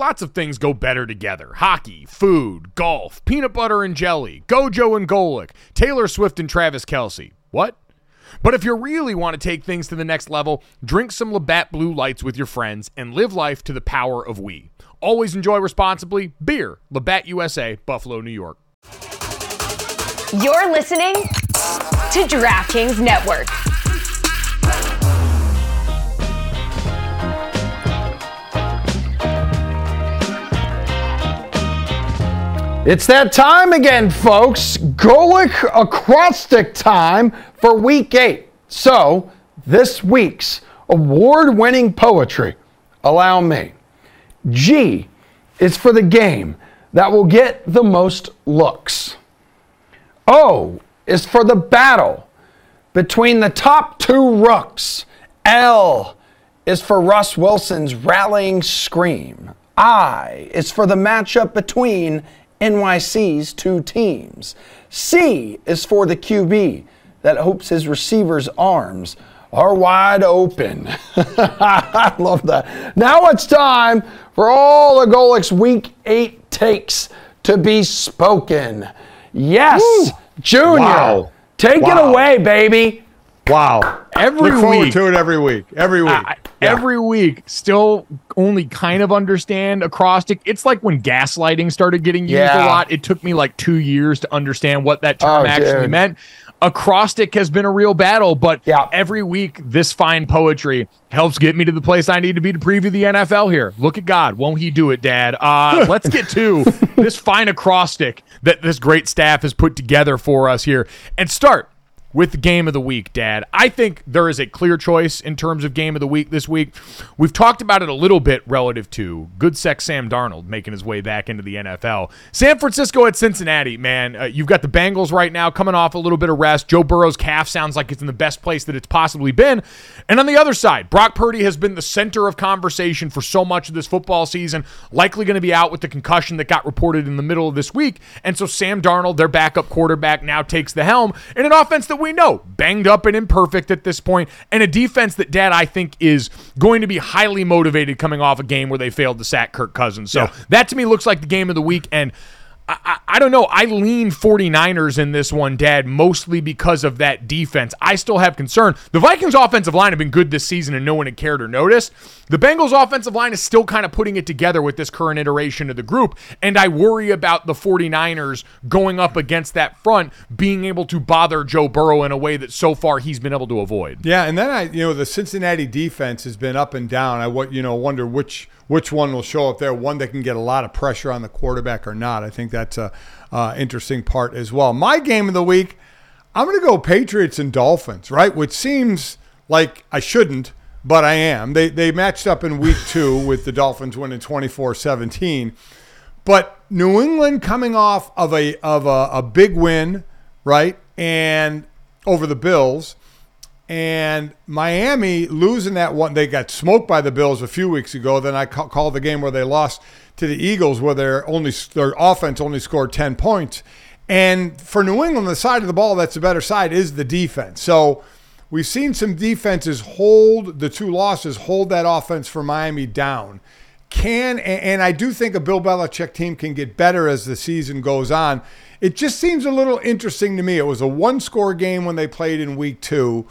Lots of things go better together. Hockey, food, golf, peanut butter and jelly, Gojo and Golic, Taylor Swift and Travis Kelce. What? But if you really want to take things to the next level, drink some Labatt Blue Lights with your friends and live life to the power of we. Always enjoy responsibly. Beer, Labatt USA, Buffalo, New York. You're listening to DraftKings Network. It's that time again, folks. Golic acrostic time for week 8. So, this week's award-winning poetry, allow me. G is for the game that will get the most looks. O is for the battle between the top two rooks. L is for Russ Wilson's rallying scream. I is for the matchup between NYC's two teams. C is for the QB that hopes his receiver's arms are wide open. I love that. Now it's time for all the Golic's Week 8 takes to be spoken. Yes, woo. Junior, wow. Take it away, baby. Wow. Look forward to it every week. Every week, still only kind of understand acrostic. It's like when gaslighting started getting used a lot. It took me like 2 years to understand what that term actually meant. Acrostic has been a real battle, but every week, this fine poetry helps get me to the place I need to be to preview the NFL here. Look at God. Won't he do it, Dad? Let's get to this fine acrostic that this great staff has put together for us here and start with the game of the week, Dad. I think there is a clear choice in terms of game of the week this week. We've talked about it a little bit relative to good sex Sam Darnold making his way back into the NFL. San Francisco at Cincinnati, man. You've got the Bengals right now coming off a little bit of rest. Joe Burrow's calf sounds like it's in the best place that it's possibly been. And on the other side, Brock Purdy has been the center of conversation for so much of this football season, likely going to be out with the concussion that got reported in the middle of this week. And so Sam Darnold, their backup quarterback, now takes the helm in an offense that we know, banged up and imperfect at this point, and a defense that, Dad, I think is going to be highly motivated coming off a game where they failed to sack Kirk Cousins. So that to me looks like the game of the week, and I don't know. I lean 49ers in this one, Dad, mostly because of that defense. I still have concern. The Vikings' offensive line have been good this season and no one had cared or noticed. The Bengals' offensive line is still kind of putting it together with this current iteration of the group, and I worry about the 49ers going up against that front being able to bother Joe Burrow in a way that so far he's been able to avoid. Yeah, and then the Cincinnati defense has been up and down. I wonder which one will show up there, one that can get a lot of pressure on the quarterback or not. I think that's an interesting part as well. My game of the week, I'm going to go Patriots and Dolphins, right? Which seems like I shouldn't, but I am. They matched up in week 2 with the Dolphins winning 24-17. But New England coming off of a big win, right? And over the Bills. And Miami losing that one. They got smoked by the Bills a few weeks ago. Then I called the game where they lost to the Eagles, where their offense only scored 10 points. And for New England, the side of the ball that's the better side is the defense. So we've seen some defenses hold the two losses, hold that offense for Miami down. And I do think a Bill Belichick team can get better as the season goes on. It just seems a little interesting to me. It was a one-score game when they played in week 2.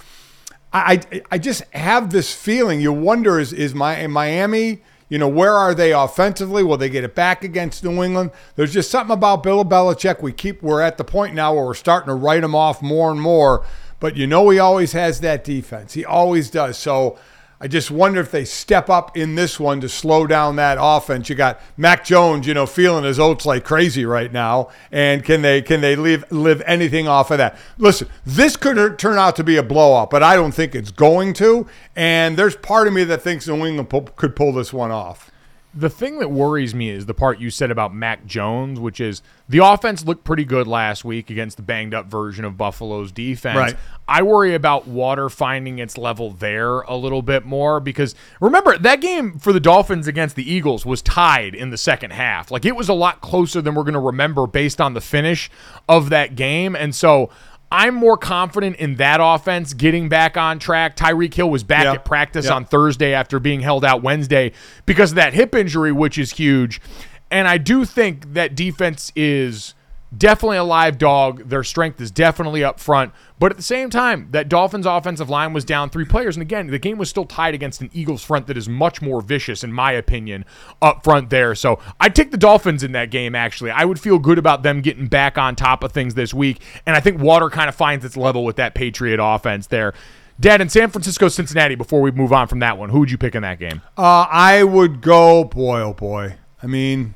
I just have this feeling. You wonder, is Miami, where are they offensively? Will they get it back against New England? There's just something about Bill Belichick. We're at the point now where we're starting to write him off more and more. But he always has that defense. He always does. So I just wonder if they step up in this one to slow down that offense. You got Mac Jones, feeling his oats like crazy right now, and can they live anything off of that? Listen, this could turn out to be a blowout, but I don't think it's going to. And there's part of me that thinks New England could pull this one off. The thing that worries me is the part you said about Mac Jones, which is the offense looked pretty good last week against the banged-up version of Buffalo's defense. Right. I worry about water finding its level there a little bit more because, remember, that game for the Dolphins against the Eagles was tied in the second half. Like, it was a lot closer than we're going to remember based on the finish of that game, and so I'm more confident in that offense getting back on track. Tyreek Hill was back at practice on Thursday after being held out Wednesday because of that hip injury, which is huge. And I do think that defense is definitely a live dog. Their strength is definitely up front. But at the same time, that Dolphins offensive line was down three players. And again, the game was still tied against an Eagles front that is much more vicious, in my opinion, up front there. So I'd take the Dolphins in that game, actually. I would feel good about them getting back on top of things this week. And I think water kind of finds its level with that Patriot offense there. Dad, in San Francisco, Cincinnati, before we move on from that one, who would you pick in that game? I would go, boy, oh boy. I mean,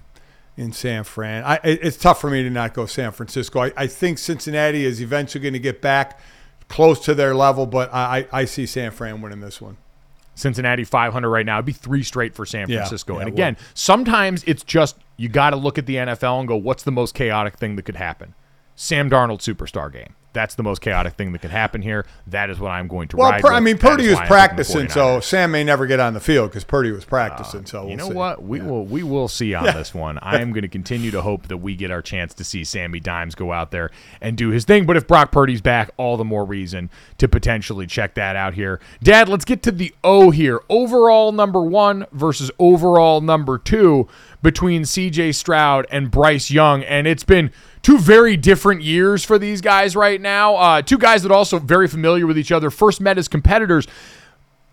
in San Fran. It's tough for me to not go San Francisco. I think Cincinnati is eventually going to get back close to their level, but I see San Fran winning this one. Cincinnati 500 right now. It'd be three straight for San Francisco. And again, sometimes it's just you got to look at the NFL and go, what's the most chaotic thing that could happen? Sam Darnold superstar game. That's the most chaotic thing that could happen here. That is what I'm going to ride with. I mean, Purdy was practicing, so Sam may never get on the field because Purdy was practicing. So you know what? We will see on this one. I am going to continue to hope that we get our chance to see Sammy Dimes go out there and do his thing. But if Brock Purdy's back, all the more reason to potentially check that out here. Dad, let's get to the O here. Overall number one versus overall number two between CJ Stroud and Bryce Young. And it's been two very different years for these guys right now. Two guys that are also very familiar with each other. First met as competitors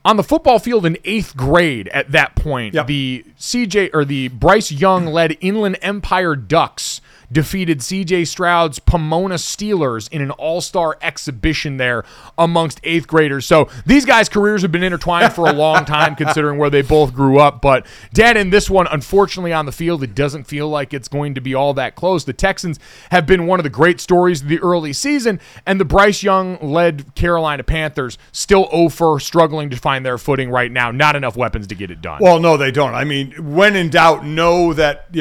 on the football field in 8th grade at that point. Yep. The Bryce Young-led Inland Empire Ducks defeated CJ Stroud's Pomona Steelers in an all-star exhibition there amongst 8th graders. So these guys' careers have been intertwined for a long time considering where they both grew up. But Dad, in this one, unfortunately on the field, it doesn't feel like it's going to be all that close. The Texans have been one of the great stories of the early season, and the Bryce Young-led Carolina Panthers still 0-4, struggling to find their footing right now. Not enough weapons to get it done. Well, no, they don't. I mean, when in doubt, know that,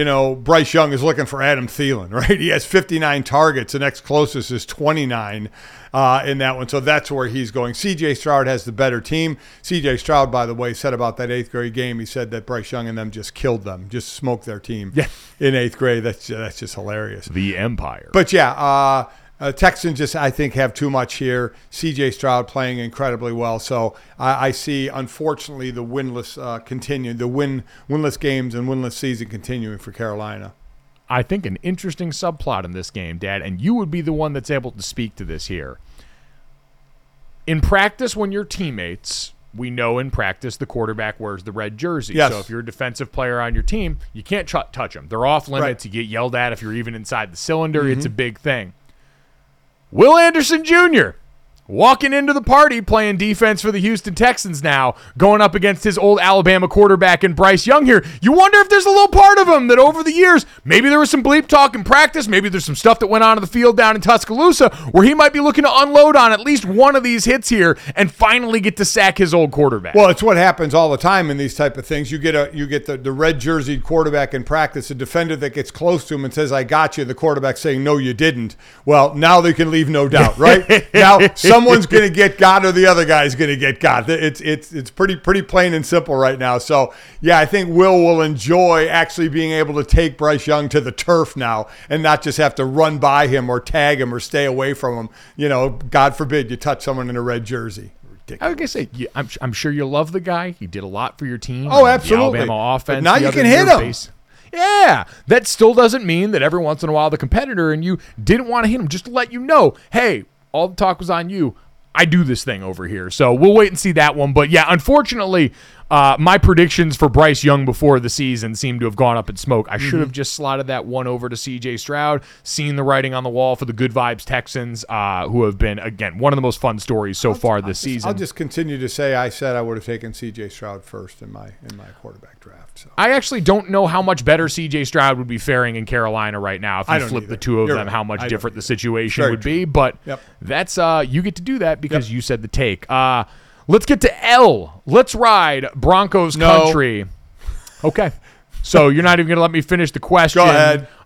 Bryce Young is looking for Adam Thielen. Right, he has 59 targets. The next closest is 29 in that one, so that's where he's going. CJ Stroud has the better team. CJ Stroud, by the way, said about that 8th grade game, he said that Bryce Young and them just killed them, just smoked their team in 8th grade. That's just hilarious. The Empire. But Texans just, I think, have too much here. CJ Stroud playing incredibly well. So I see, unfortunately, the winless games and winless season continuing for Carolina. I think an interesting subplot in this game, Dad, and you would be the one that's able to speak to this here. In practice, when your teammates, we know in practice the quarterback wears the red jersey. Yes. So if you're a defensive player on your team, you can't touch them. They're off limits. Right. You get yelled at if you're even inside the cylinder. Mm-hmm. It's a big thing. Will Anderson Jr., walking into the party, playing defense for the Houston Texans now, going up against his old Alabama quarterback and Bryce Young here. You wonder if there's a little part of him that over the years, maybe there was some bleep talk in practice, maybe there's some stuff that went on the field down in Tuscaloosa where he might be looking to unload on at least one of these hits here and finally get to sack his old quarterback. Well, it's what happens all the time in these type of things. You get the red-jerseyed quarterback in practice, a defender that gets close to him and says, I got you, the quarterback saying, no, you didn't. Well, now they can leave no doubt, right? Now, someone's going to get got, or the other guy's going to get got. It's pretty plain and simple right now. So yeah, I think Will enjoy actually being able to take Bryce Young to the turf now, and not just have to run by him or tag him or stay away from him. God forbid you touch someone in a red jersey. I was going to say, I'm sure you love the guy. He did a lot for your team. Oh, absolutely. The Alabama offense. But now you can hit him. Yeah, that still doesn't mean that every once in a while the competitor and you didn't want to hit him. Just to let you know, hey, all the talk was on you. I do this thing over here. So we'll wait and see that one. But yeah, unfortunately, my predictions for Bryce Young before the season seem to have gone up in smoke. I should have just slotted that one over to CJ Stroud, seen the writing on the wall for the Good Vibes Texans, who have been, again, one of the most fun stories so far this season. I'll just continue to say I said I would have taken CJ Stroud first in my quarterback draft. So. I actually don't know how much better CJ Stroud would be faring in Carolina right now if you flip the two of them, how much different the situation would be. But that's you get to do that because you said the take. Let's get to L. Let's ride Broncos country. Okay. So you're not even going to let me finish the question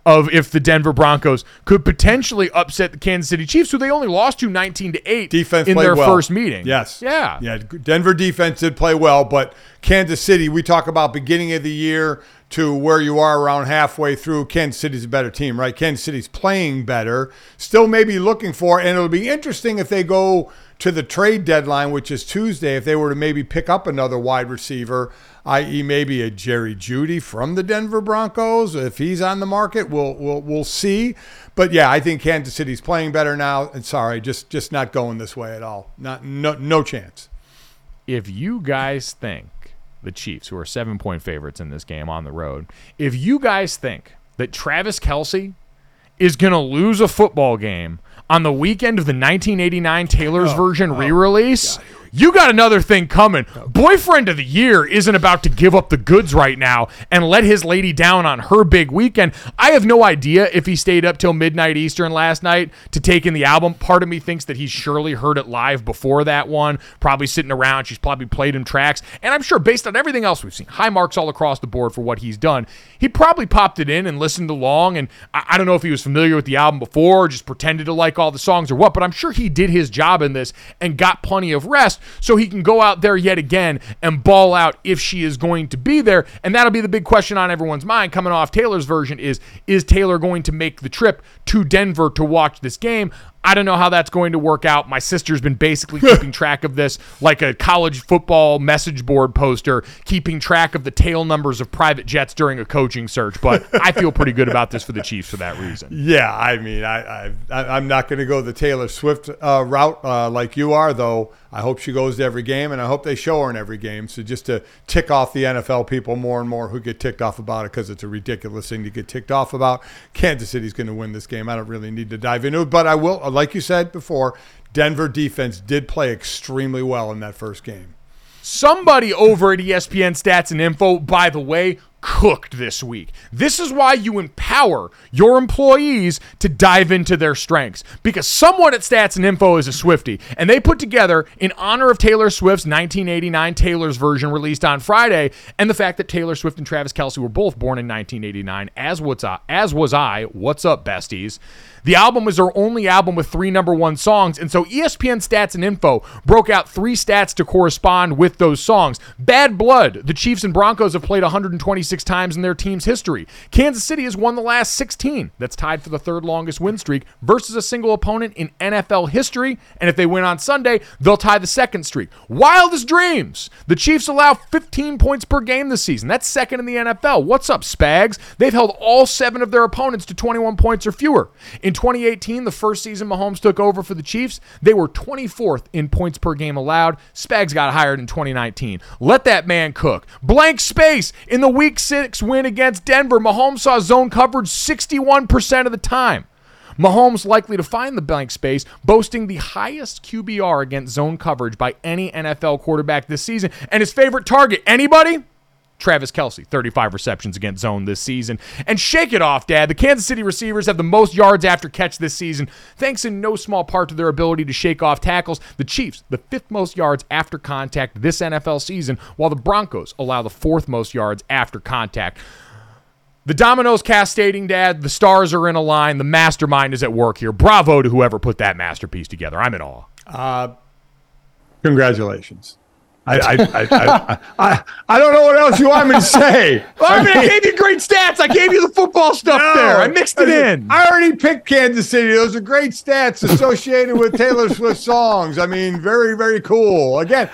of if the Denver Broncos could potentially upset the Kansas City Chiefs, who they only lost to 19-8 in their first meeting. Yes. Yeah. Yeah, Denver defense did play well, but Kansas City, we talk about beginning of the year, to where you are around halfway through, Kansas City's a better team, right? Kansas City's playing better, still maybe looking for, and it'll be interesting if they go to the trade deadline, which is Tuesday, if they were to maybe pick up another wide receiver, i.e. maybe a Jerry Jeudy from the Denver Broncos, if he's on the market, we'll see. But yeah, I think Kansas City's playing better now. And sorry, just not going this way at all. No chance. If you guys think the Chiefs, who are 7-point favorites in this game on the road, if you guys think that Travis Kelce is going to lose a football game on the weekend of the 1989 Taylor's Version re-release, God, you got another thing coming. Boyfriend of the Year isn't about to give up the goods right now and let his lady down on her big weekend. I have no idea if he stayed up till midnight Eastern last night to take in the album. Part of me thinks that he surely heard it live before that one, probably sitting around. She's probably played him tracks. And I'm sure based on everything else we've seen, high marks all across the board for what he's done, he probably popped it in and listened along. And I don't know if he was familiar with the album before or just pretended to like all the songs or what, but I'm sure he did his job in this and got plenty of rest, so he can go out there yet again and ball out if she is going to be there. And that'll be the big question on everyone's mind coming off Taylor's Version is Taylor going to make the trip to Denver to watch this game? I don't know how that's going to work out. My sister's been basically keeping track of this like a college football message board poster, keeping track of the tail numbers of private jets during a coaching search. But I feel pretty good about this for the Chiefs for that reason. Yeah, I mean, I'm not going to go the Taylor Swift route like you are, though. I hope she goes to every game, and I hope they show her in every game. So just to tick off the NFL people more and more who get ticked off about it, because it's a ridiculous thing to get ticked off about, Kansas City's going to win this game. I don't really need to dive into it, but I will. Like you said before, Denver defense did play extremely well in that first game. Somebody over at ESPN Stats and Info, by the way, cooked this week. This is why you empower your employees to dive into their strengths, because someone at Stats and Info is a Swiftie, and they put together, in honor of Taylor Swift's 1989 Taylor's Version released on Friday, and the fact that Taylor Swift and Travis Kelce were both born in 1989, as was I. What's up, besties? The album was their only album with 3 number 1 songs, and so ESPN Stats and Info broke out 3 stats to correspond with those songs. Bad blood. The Chiefs and Broncos have played 126 times in their team's history. Kansas City has won the last 16. That's tied for the 3rd longest win streak versus a single opponent in NFL history, and if they win on Sunday, they'll tie the 2nd streak. Wildest dreams. The Chiefs allow 15 points per game this season. That's 2nd in the NFL. What's up, Spags? They've held all 7 of their opponents to 21 points or fewer. In 2018, the first season Mahomes took over for the Chiefs, they were 24th in points per game allowed. Spags got hired in 2019. Let that man cook. Blank space in the Week 6 win against Denver. Mahomes saw zone coverage 61% of the time. Mahomes likely to find the blank space, boasting the highest QBR against zone coverage by any NFL quarterback this season. And his favorite target, anybody? Travis Kelce, 35 receptions against zone this season. And shake it off, Dad. The Kansas City receivers have the most yards after catch this season, thanks in no small part to their ability to shake off tackles. The Chiefs, the 5th most yards after contact this NFL season, while the Broncos allow the 4th most yards after contact. The dominoes cascading, Dad. The stars are in a line. The mastermind is at work here. Bravo to whoever put that masterpiece together. I'm in awe. Congratulations. I don't know what else you want me to say. Well, I mean, I gave you great stats. I gave you the football stuff there. I mixed it in. I already picked Kansas City. Those are great stats associated with Taylor Swift songs. I mean, very, very cool. Again,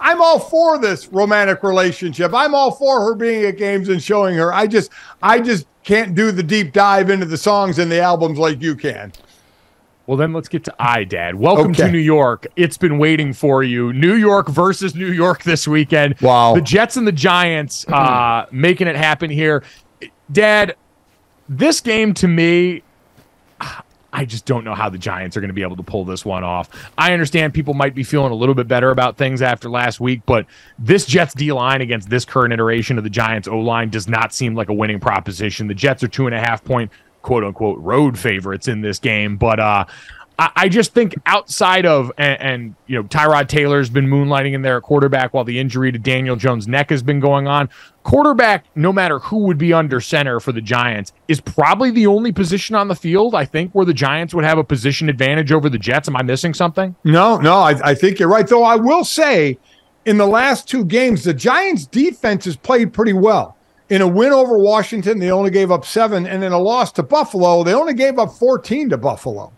I'm all for this romantic relationship. I'm all for her being at games and showing her. I just can't do the deep dive into the songs and the albums like you can. Well, then let's get to Dad. Welcome to New York. It's been waiting for you. New York versus New York this weekend. Wow. The Jets and the Giants making it happen here. Dad, this game to me, I just don't know how the Giants are going to be able to pull this one off. I understand people might be feeling a little bit better about things after last week, but this Jets D-line against this current iteration of the Giants O-line does not seem like a winning proposition. The Jets are 2.5-point quote-unquote road favorites in this game, but I just think outside of, and you know, Tyrod Taylor's been moonlighting in there at quarterback while the injury to Daniel Jones' neck has been going on. Quarterback, no matter who would be under center for the Giants, is probably the only position on the field, I think, where the Giants would have a position advantage over the Jets. Am I missing something? No, I think you're right, though I will say in the last 2 games, the Giants' defense has played pretty well. In a win over Washington, they only gave up 7. And in a loss to Buffalo, they only gave up 14 to Buffalo.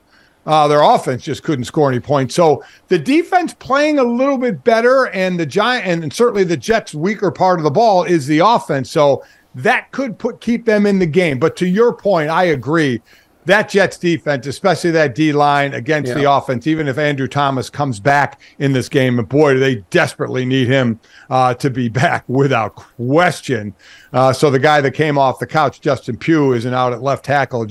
Their offense just couldn't score any points. So the defense playing a little bit better, and the Giants, and certainly the Jets' weaker part of the ball is the offense. So that could keep them in the game. But to your point, I agree. That Jets defense, especially that D-line against the offense, even if Andrew Thomas comes back in this game, and boy, do they desperately need him to be back without question. So the guy that came off the couch, Justin Pugh, isn't out at left tackle.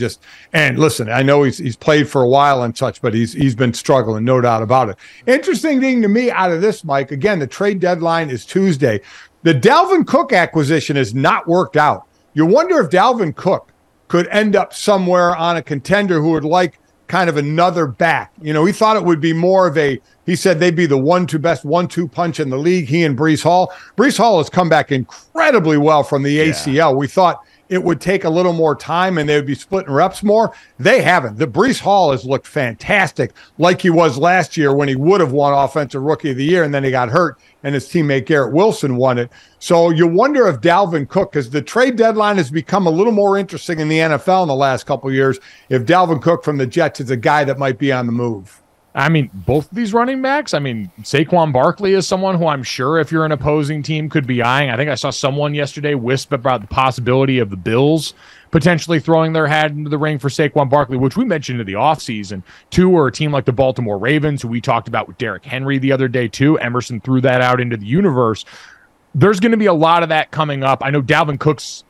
And listen, I know he's played for a while and such, but he's been struggling, no doubt about it. Interesting thing to me out of this, Mike, again, the trade deadline is Tuesday. The Dalvin Cook acquisition has not worked out. You wonder if Dalvin Cook could end up somewhere on a contender who would like kind of another back. You know, he thought it would be more of a, he said they'd be the best 1-2 punch in the league, he and Breece Hall. Breece Hall has come back incredibly well from the ACL. Yeah. We thought it would take a little more time and they would be splitting reps more. They haven't. The Breece Hall has looked fantastic, like he was last year when he would have won Offensive Rookie of the Year, and then he got hurt and his teammate Garrett Wilson won it. So you wonder if Dalvin Cook, because the trade deadline has become a little more interesting in the NFL in the last couple of years, if Dalvin Cook from the Jets is a guy that might be on the move. I mean, both of these running backs, I mean, Saquon Barkley is someone who I'm sure if you're an opposing team could be eyeing. I think I saw someone yesterday whisper about the possibility of the Bills potentially throwing their hat into the ring for Saquon Barkley, which we mentioned in the offseason, too, or a team like the Baltimore Ravens, who we talked about with Derrick Henry the other day, too. Emerson threw that out into the universe. There's going to be a lot of that coming up. I know Dalvin Cook's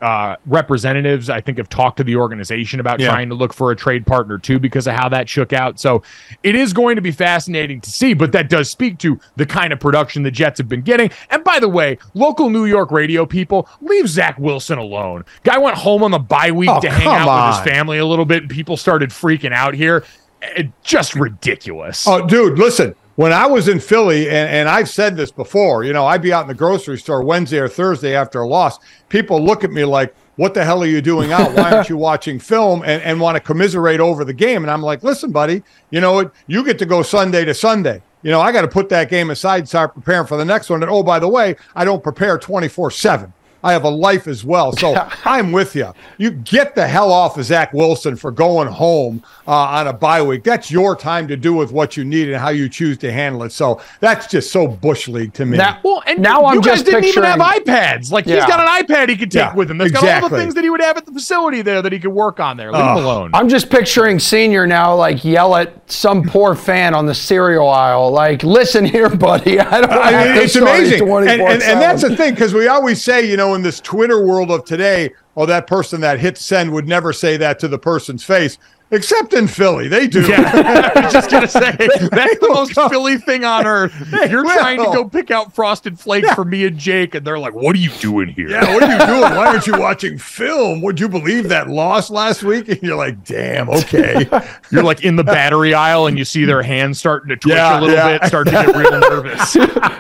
representatives, I think, have talked to the organization about trying to look for a trade partner, too, because of how that shook out. So it is going to be fascinating to see, but that does speak to the kind of production the Jets have been getting. And by the way, local New York radio people, leave Zach Wilson alone. Guy went home on the bye week to hang out with his family a little bit, and people started freaking out here. It, just ridiculous. Oh, dude, listen. When I was in Philly, and I've said this before, you know, I'd be out in the grocery store Wednesday or Thursday after a loss. People look at me like, what the hell are you doing out? Why aren't you watching film and want to commiserate over the game? And I'm like, listen, buddy, you know, you get to go Sunday to Sunday. You know, I got to put that game aside and start preparing for the next one. And, oh, by the way, I don't prepare 24/7. I have a life as well. So I'm with you. You get the hell off of Zach Wilson for going home on a bye week. That's your time to do with what you need and how you choose to handle it. So that's just so Bush League to me. You guys didn't even have iPads. Like, he's got an iPad he could take with him. That's got all the things that he would have at the facility there that he could work on there. Leave him alone. I'm just picturing Senior now, like, yell at some poor fan on the cereal aisle. Like, listen here, buddy. I don't have to. It's amazing. And that's the thing, because we always say, you know, in this Twitter world of today, that person that hit send would never say that to the person's face, except in Philly. They do. Yeah. I was just going to say, that's the most Philly thing on earth. You're trying to go pick out Frosted Flakes for me and Jake, and they're like, what are you doing here? Yeah, what are you doing? Why aren't you watching film? Would you believe that loss last week? And you're like, damn, okay. You're like in the battery aisle, and you see their hands starting to twitch a little bit, start to get real nervous.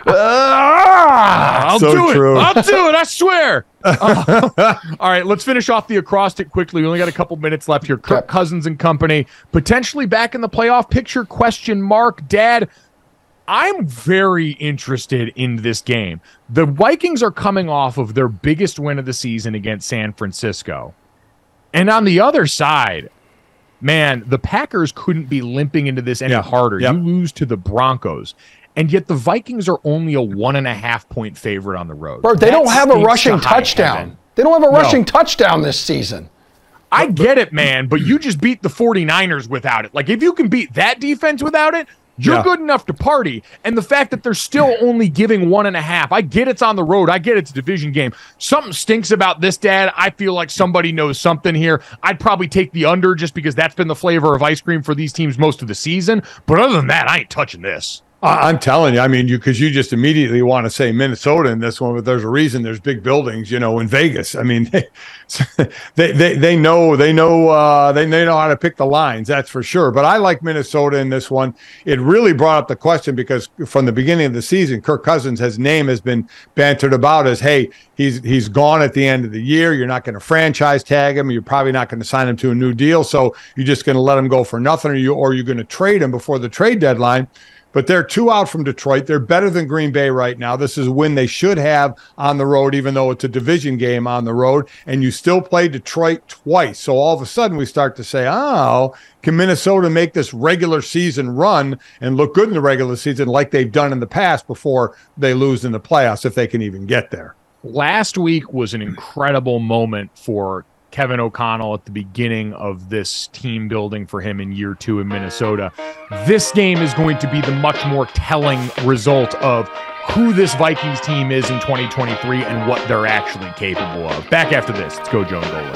I'll do it, I swear. All right, let's finish off the acrostic quickly. We only got a couple minutes left here. Kirk Cousins and company potentially back in the playoff picture, ? Dad, I'm very interested in this game. The Vikings are coming off of their biggest win of the season against San Francisco, and on the other side, man, the Packers couldn't be limping into this any harder. You lose to the Broncos, and yet the Vikings are only a 1.5-point favorite on the road. Bert, they don't have a rushing touchdown. They don't have a rushing touchdown this season. I get it, man, but you just beat the 49ers without it. Like, if you can beat that defense without it, you're good enough to party. And the fact that they're still only giving 1.5, I get it's on the road. I get it's a division game. Something stinks about this, Dad. I feel like somebody knows something here. I'd probably take the under just because that's been the flavor of ice cream for these teams most of the season. But other than that, I ain't touching this. I'm telling you, I mean, because you just immediately want to say Minnesota in this one, but there's a reason there's big buildings, you know, in Vegas. I mean, they know how to pick the lines, that's for sure. But I like Minnesota in this one. It really brought up the question because from the beginning of the season, Kirk Cousins, his name has been bantered about as, hey, he's gone at the end of the year. You're not going to franchise tag him. You're probably not going to sign him to a new deal. So you're just going to let him go for nothing, or you're going to trade him before the trade deadline. But they're 2 out from Detroit. They're better than Green Bay right now. This is a win they should have on the road, even though it's a division game on the road. And you still play Detroit twice. So all of a sudden we start to say, oh, can Minnesota make this regular season run and look good in the regular season like they've done in the past before they lose in the playoffs, if they can even get there? Last week was an incredible moment for Kevin O'Connell at the beginning of this team building for him in year 2 in Minnesota. This game is going to be the much more telling result of who this Vikings team is in 2023 and what they're actually capable of. Back after this, it's Gojo and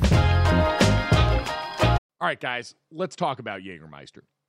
Golic. All right, guys, let's talk about Jägermeister.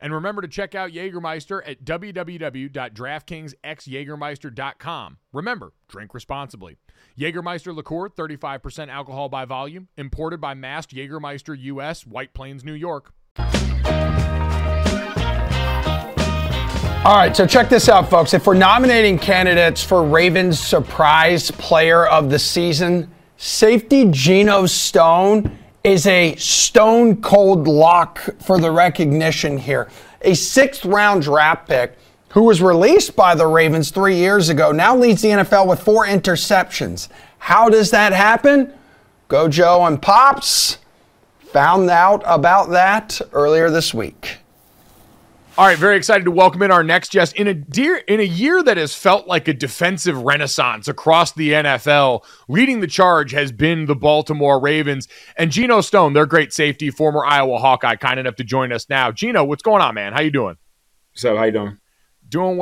And remember to check out Jägermeister at www.draftkingsxjagermeister.com. Remember, drink responsibly. Jägermeister liqueur, 35% alcohol by volume, imported by Mast Jägermeister US, White Plains, New York. All right, so check this out, folks. If we're nominating candidates for Ravens Surprise Player of the Season, safety Geno Stone is a stone-cold lock for the recognition here. A 6th-round draft pick who was released by the Ravens 3 years ago now leads the NFL with 4 interceptions. How does that happen? Gojo and Pops found out about that earlier this week. All right, very excited to welcome in our next guest. In a year that has felt like a defensive renaissance across the NFL, leading the charge has been the Baltimore Ravens. And Geno Stone, their great safety, former Iowa Hawkeye, kind enough to join us now. Geno, what's going on, man? How you doing? So, how you doing? Doing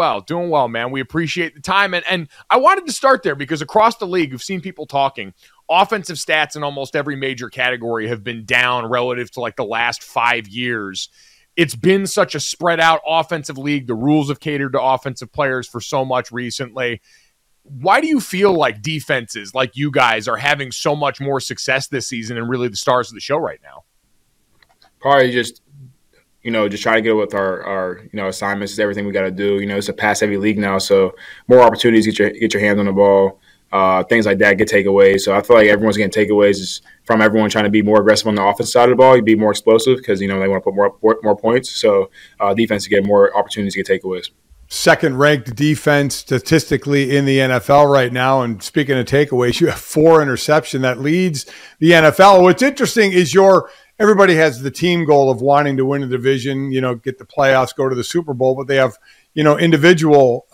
well, man. We appreciate the time. And I wanted to start there because across the league, we've seen people talking. Offensive stats in almost every major category have been down relative to like the last 5 years. It's been such a spread out offensive league. The rules have catered to offensive players for so much recently. Why do you feel like defenses like you guys are having so much more success this season and really the stars of the show right now? Probably just try to get with our assignments is everything we got to do. It's a pass heavy league now, so more opportunities, get your hands on the ball. Things like that, get takeaways. So I feel like everyone's getting takeaways from everyone trying to be more aggressive on the offense side of the ball. You'd be more explosive because, they want to put more points. So defense to get more opportunities to get takeaways. 2nd-ranked defense statistically in the NFL right now. And speaking of takeaways, you have 4 interception that leads the NFL. What's interesting is everybody has the team goal of wanting to win a division, get the playoffs, go to the Super Bowl, but they have – individual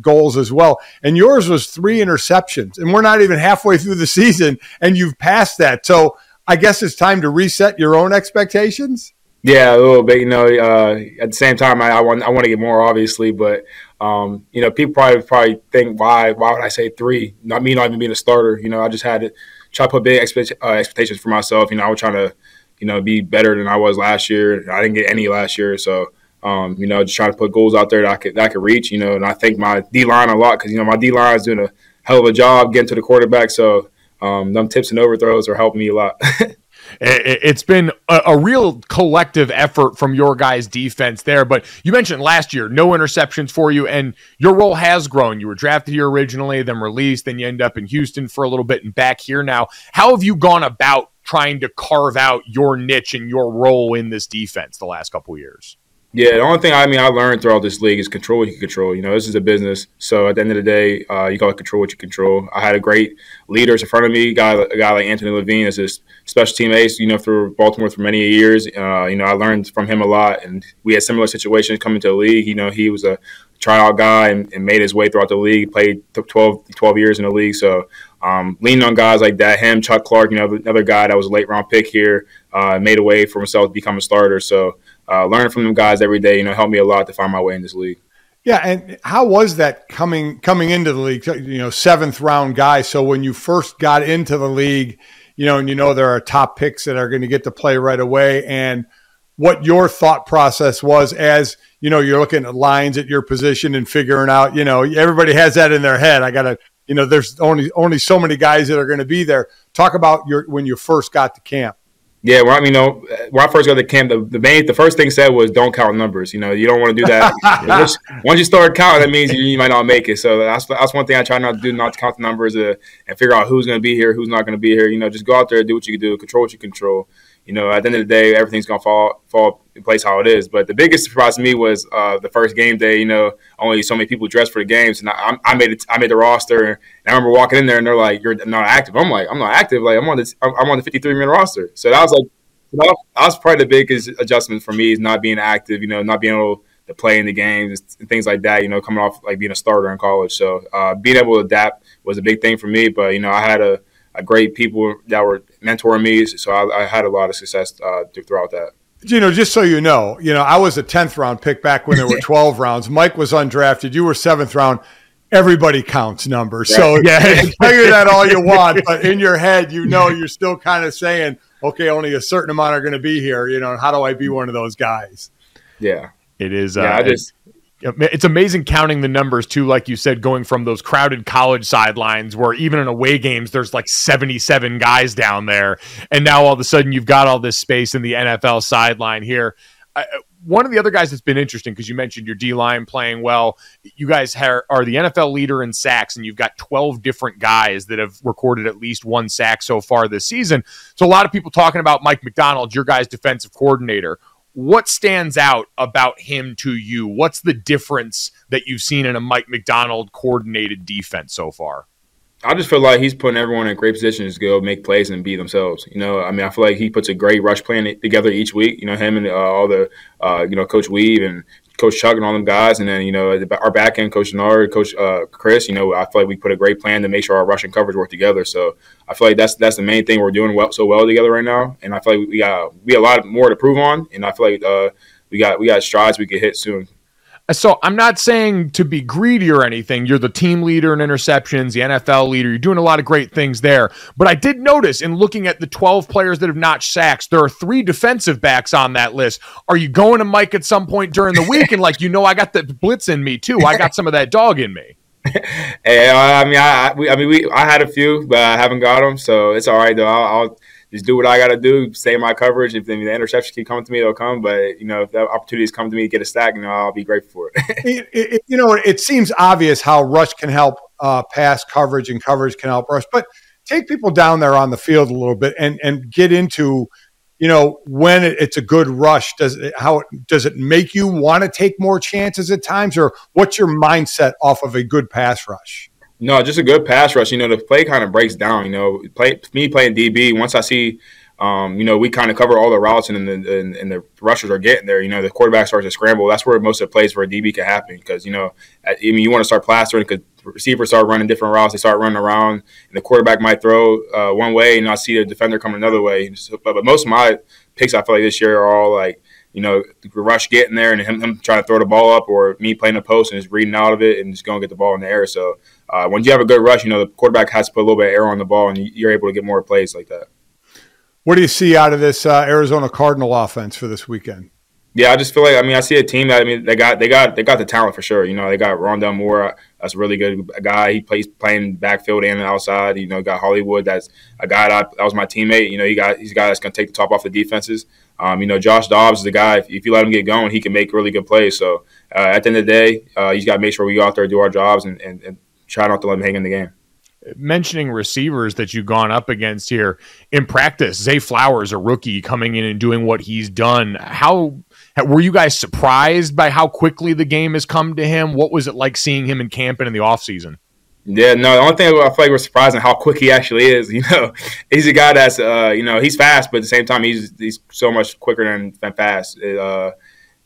goals as well. And yours was 3 interceptions, and we're not even halfway through the season, and you've passed that. So I guess it's time to reset your own expectations? Yeah, a little bit. At the same time, I want to get more, obviously, but people probably think, why would I say 3? Not me not even being a starter. I just had to try to put big expectations for myself. I was trying to, be better than I was last year. I didn't get any last year, so just trying to put goals out there that I could reach, and I thank my D-line a lot because, my D-line is doing a hell of a job getting to the quarterback. So them tips and overthrows are helping me a lot. It's been a real collective effort from your guys' defense there. But you mentioned last year, no interceptions for you, and your role has grown. You were drafted here originally, then released, then you end up in Houston for a little bit and back here now. How have you gone about trying to carve out your niche and your role in this defense the last couple of years? Yeah, the only thing I learned throughout this league is control what you can control. This is a business. So at the end of the day, you got to control what you control. I had a great leaders in front of me, a guy like Anthony Levine as his special team ace, through Baltimore for many years. I learned from him a lot. And we had similar situations coming to the league. He was a tryout guy and made his way throughout the league, played 12 years in the league. So leaning on guys like that, him, Chuck Clark, another guy that was a late-round pick here, made a way for himself to become a starter. So learning from them guys every day, helped me a lot to find my way in this league. Yeah, and how was that coming into the league? You know, seventh round guy. So when you first got into the league, you know, and you know there are top picks that are going to get to play right away, and what your thought process was as, you know, you're looking at lines at your position and figuring out, you know, everybody has that in their head. I got to, you know, there's only so many guys that are going to be there. Talk about when you first got to camp. Yeah, well, I mean, you know, when I first got to camp, the first thing said was don't count numbers. You know, you don't want to do that. Once you start counting, that means you might not make it. So that's one thing I try not to do, not to count the numbers and figure out who's going to be here, who's not going to be here. You know, just go out there, do what you can do, control what you control. You know, at the end of the day, everything's going to fall in place how it is. But the biggest surprise to me was the first game day. You know, only so many people dressed for the games, and I made the roster. And I remember walking in there, and they're like, "You're not active." I'm like, "I'm not active. Like I'm on the 53-man roster." So that was like, that was probably the biggest adjustment for me, is not being active. You know, not being able to play in the games and things like that. You know, coming off like being a starter in college, so being able to adapt was a big thing for me. But you know, I had a great people that were mentoring me, so I had a lot of success throughout that. Geno, just so you know, I was a 10th round pick back when there were 12 rounds. Mike was undrafted. You were 7th round. Everybody counts numbers. Right. So yeah, figure that all you want, but in your head, you know, you're still kind of saying, okay, only a certain amount are going to be here. You know, how do I be one of those guys? Yeah, it is. Yeah, it's amazing counting the numbers too, like you said, going from those crowded college sidelines where even in away games, there's like 77 guys down there. And now all of a sudden you've got all this space in the NFL sideline here. One of the other guys that's been interesting, because you mentioned your D-line playing well, you guys are the NFL leader in sacks, and you've got 12 different guys that have recorded at least one sack so far this season. So a lot of people talking about Mike McDonald, your guys' defensive coordinator. What stands out about him to you? What's the difference that you've seen in a Mike McDonald coordinated defense so far? I just feel like he's putting everyone in great positions to go make plays and be themselves. You know, I mean, I feel like he puts a great rush plan together each week. You know, him and all the, you know, Coach Weave and Coach Chuck and all them guys. And then, you know, our back end, Coach Nard, Coach Chris, you know, I feel like we put a great plan to make sure our rush and coverage work together. So I feel like that's the main thing we're doing so well together right now. And I feel like we got a lot more to prove on. And I feel like we got strides we could hit soon. So I'm not saying to be greedy or anything. You're the team leader in interceptions, the NFL leader. You're doing a lot of great things there. But I did notice in looking at the 12 players that have notched sacks, there are 3 defensive backs on that list. Are you going to Mike at some point during the week? And like, you know, I got the blitz in me too. I got some of that dog in me. Hey, I had a few, but I haven't got them. So it's all right though. I'll just do what I got to do, save my coverage. If the interceptions keep coming to me, they'll come. But, you know, if the opportunities come to me to get a stack, you know, I'll be grateful for it. You know, it seems obvious how rush can help pass coverage and coverage can help rush. But take people down there on the field a little bit and get into, you know, when it's a good rush. Does it make you want to take more chances at times? Or what's your mindset off of a good pass rush? No, just a good pass rush. You know, the play kind of breaks down. You know, playing DB, once I see, you know, we kind of cover all the routes and the rushers are getting there. You know, the quarterback starts to scramble. That's where most of the plays for a DB can happen because, you know, I mean, you want to start plastering because receivers start running different routes. They start running around, and the quarterback might throw one way, and I see the defender coming another way. So, but most of my picks I feel like this year are all like, you know, rush getting there and him trying to throw the ball up, or me playing the post and just reading out of it and just going to get the ball in the air. So when you have a good rush, you know, the quarterback has to put a little bit of air on the ball, and you're able to get more plays like that. What do you see out of this Arizona Cardinal offense for this weekend? Yeah, I just feel like, I mean, I see a team that, I mean, they got the talent for sure. You know, they got Rondell Moore, that's a really good guy. He plays playing backfield and outside. You know, got Hollywood, that's a guy that was my teammate. You know, he's a guy that's going to take the top off the defenses. You know, Josh Dobbs is the guy, if you let him get going, he can make really good plays. So at the end of the day, you just got to make sure we go out there and do our jobs and try not to let him hang in the game. Mentioning receivers that you've gone up against here in practice, Zay Flowers, a rookie coming in and doing what he's done. How were you guys surprised by how quickly the game has come to him? What was it like seeing him in camp and in the offseason? Yeah, no, the only thing I feel like was surprising how quick he actually is. You know, he's a guy that's, you know, he's fast, but at the same time, he's so much quicker than fast.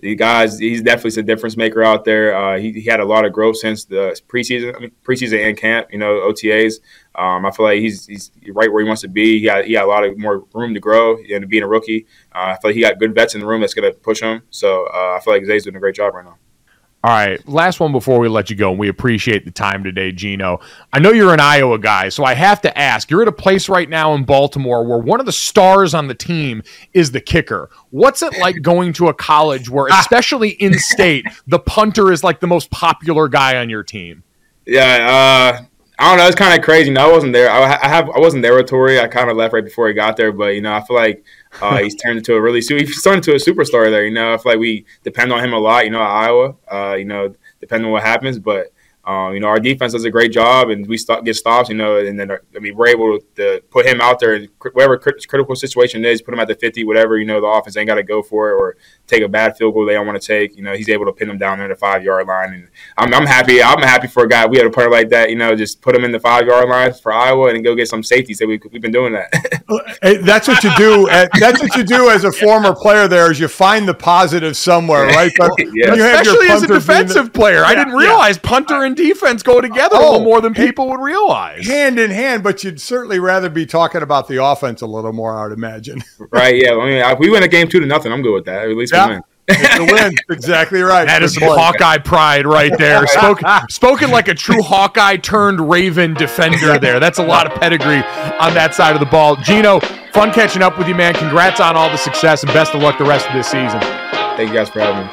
The guys, he's definitely a difference maker out there. He had a lot of growth since the preseason, and camp. You know, OTAs. I feel like he's right where he wants to be. He got a lot of more room to grow and being a rookie. I feel like he got good vets in the room that's going to push him. So I feel like Zay's doing a great job right now. All right, last one before we let you go, and we appreciate the time today, Geno. I know you're an Iowa guy, so I have to ask. You're at a place right now in Baltimore where one of the stars on the team is the kicker. What's it like going to a college where, especially in-state, the punter is like the most popular guy on your team? Yeah, I don't know. It's kind of crazy. No, I wasn't there. I wasn't there with Torrey. I kind of left right before he got there, but, you know, I feel like he's turned into a superstar there. You know, I feel like we depend on him a lot, you know, at Iowa, you know, depending on what happens. But, you know, our defense does a great job and we get stops, you know, and then, I mean, we're able to put him out there and whatever critical situation it is, put him at the 50, whatever, you know, the offense ain't got to go for it or take a bad field goal they don't want to take. You know, he's able to pin him down there in the 5-yard line. And I'm happy. I'm happy for a guy. We had a player like that, you know, just put him in the 5-yard line for Iowa and go get some safeties. So we've been doing that. That's what you do. That's what you do as a former player there is you find the positive somewhere, right? But yeah. You have especially as a defensive player. I didn't realize punter and defense go together a little more than people would realize. Hand in hand, but you'd certainly rather be talking about the offense a little more, I would imagine. Right, yeah. I mean, if we win a game 2-0, I'm good with that. At least we win. It's a win. Exactly right. That is some Hawkeye pride right there. Spoken like a true Hawkeye turned Raven defender there. That's a lot of pedigree on that side of the ball. Geno, fun catching up with you, man. Congrats on all the success and best of luck the rest of this season. Thank you guys for having me.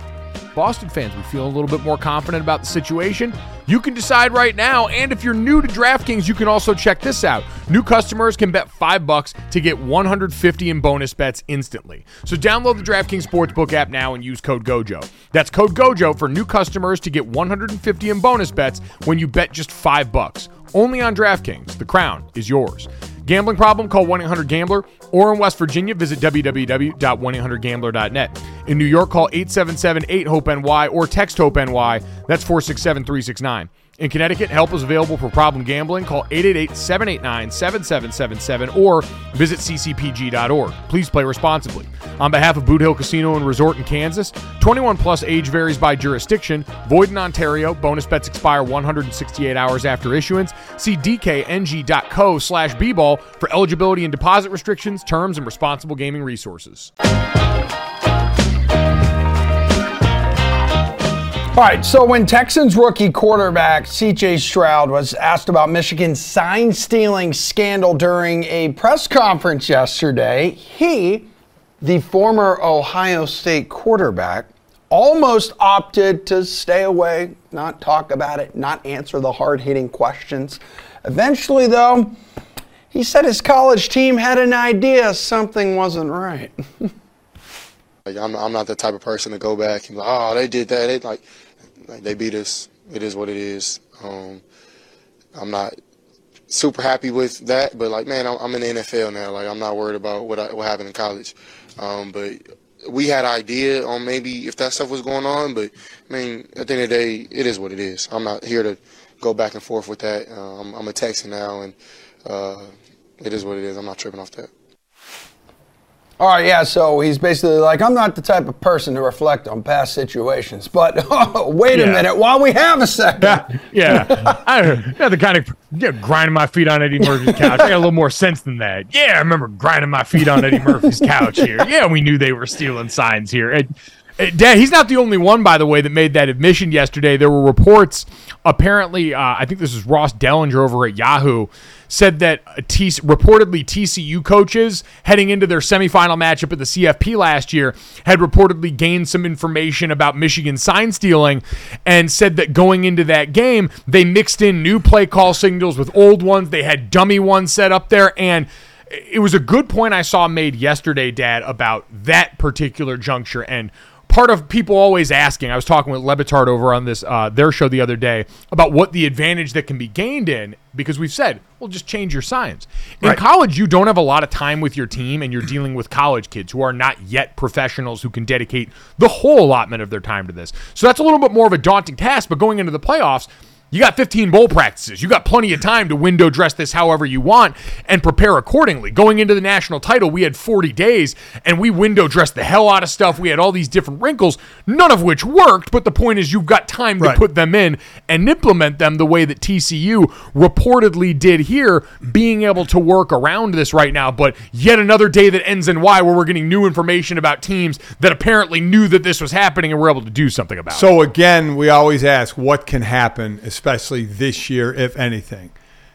Boston fans, we feel a little bit more confident about the situation. You can decide right now, and if you're new to DraftKings, you can also check this out. New customers can bet $5 to get $150 in bonus bets instantly. So download the DraftKings Sportsbook app now and use code GOJO. That's code GOJO for new customers to get $150 in bonus bets when you bet just $5. Only on DraftKings. The crown is yours. Gambling problem? Call 1-800-GAMBLER. Or in West Virginia, visit www.1800gambler.net. In New York, call 877-8-HOPE-NY or text HOPE-NY. That's 467-369. In Connecticut, help is available for problem gambling. Call 888-789-7777 or visit ccpg.org. Please play responsibly. On behalf of Boot Hill Casino and Resort in Kansas, 21 plus age varies by jurisdiction. Void in Ontario. Bonus bets expire 168 hours after issuance. See dkng.co/bball for eligibility and deposit restrictions, terms, and responsible gaming resources. All right, so when Texans rookie quarterback CJ Stroud was asked about Michigan's sign-stealing scandal during a press conference yesterday, he, the former Ohio State quarterback, almost opted to stay away, not talk about it, not answer the hard-hitting questions. Eventually, though, he said his college team had an idea something wasn't right. Like, I'm not the type of person to go back and be like, oh, they did that. They beat us. It is what it is. I'm not super happy with that, but like, man, I'm in the NFL now. Like, I'm not worried about what happened in college. But we had an idea on maybe if that stuff was going on. But I mean, at the end of the day, it is what it is. I'm not here to go back and forth with that. I'm a Texan now, and it is what it is. I'm not tripping off that. All right, yeah, so he's basically like, I'm not the type of person to reflect on past situations, but wait a minute while we have a second. Yeah. I'm not the kind of grinding my feet on Eddie Murphy's couch. I got a little more sense than that. Yeah, I remember grinding my feet on Eddie Murphy's couch here. Yeah, we knew they were stealing signs here. Dad, he's not the only one, by the way, that made that admission yesterday. There were reports, apparently, I think this is Ross Dellinger over at Yahoo, said that reportedly TCU coaches heading into their semifinal matchup at the CFP last year had reportedly gained some information about Michigan sign stealing and said that going into that game, they mixed in new play call signals with old ones. They had dummy ones set up there, and it was a good point I saw made yesterday, Dad, about that particular juncture. And part of people always asking, I was talking with Lebitard over on this their show the other day about what the advantage that can be gained in, because we've said, well, just change your signs. Right. In college, you don't have a lot of time with your team, and you're dealing with college kids who are not yet professionals who can dedicate the whole allotment of their time to this. So that's a little bit more of a daunting task, but going into the playoffs, You got 15 bowl practices. You got plenty of time to window dress this however you want and prepare accordingly. Going into the national title, we had 40 days, and we window dressed the hell out of stuff. We had all these different wrinkles, none of which worked, but the point is you've got time to put them in and implement them the way that TCU reportedly did here, being able to work around this right now. But yet another day that ends in Y where we're getting new information about teams that apparently knew that this was happening and were able to do something about it. So again, we always ask what can happen, especially this year, if anything.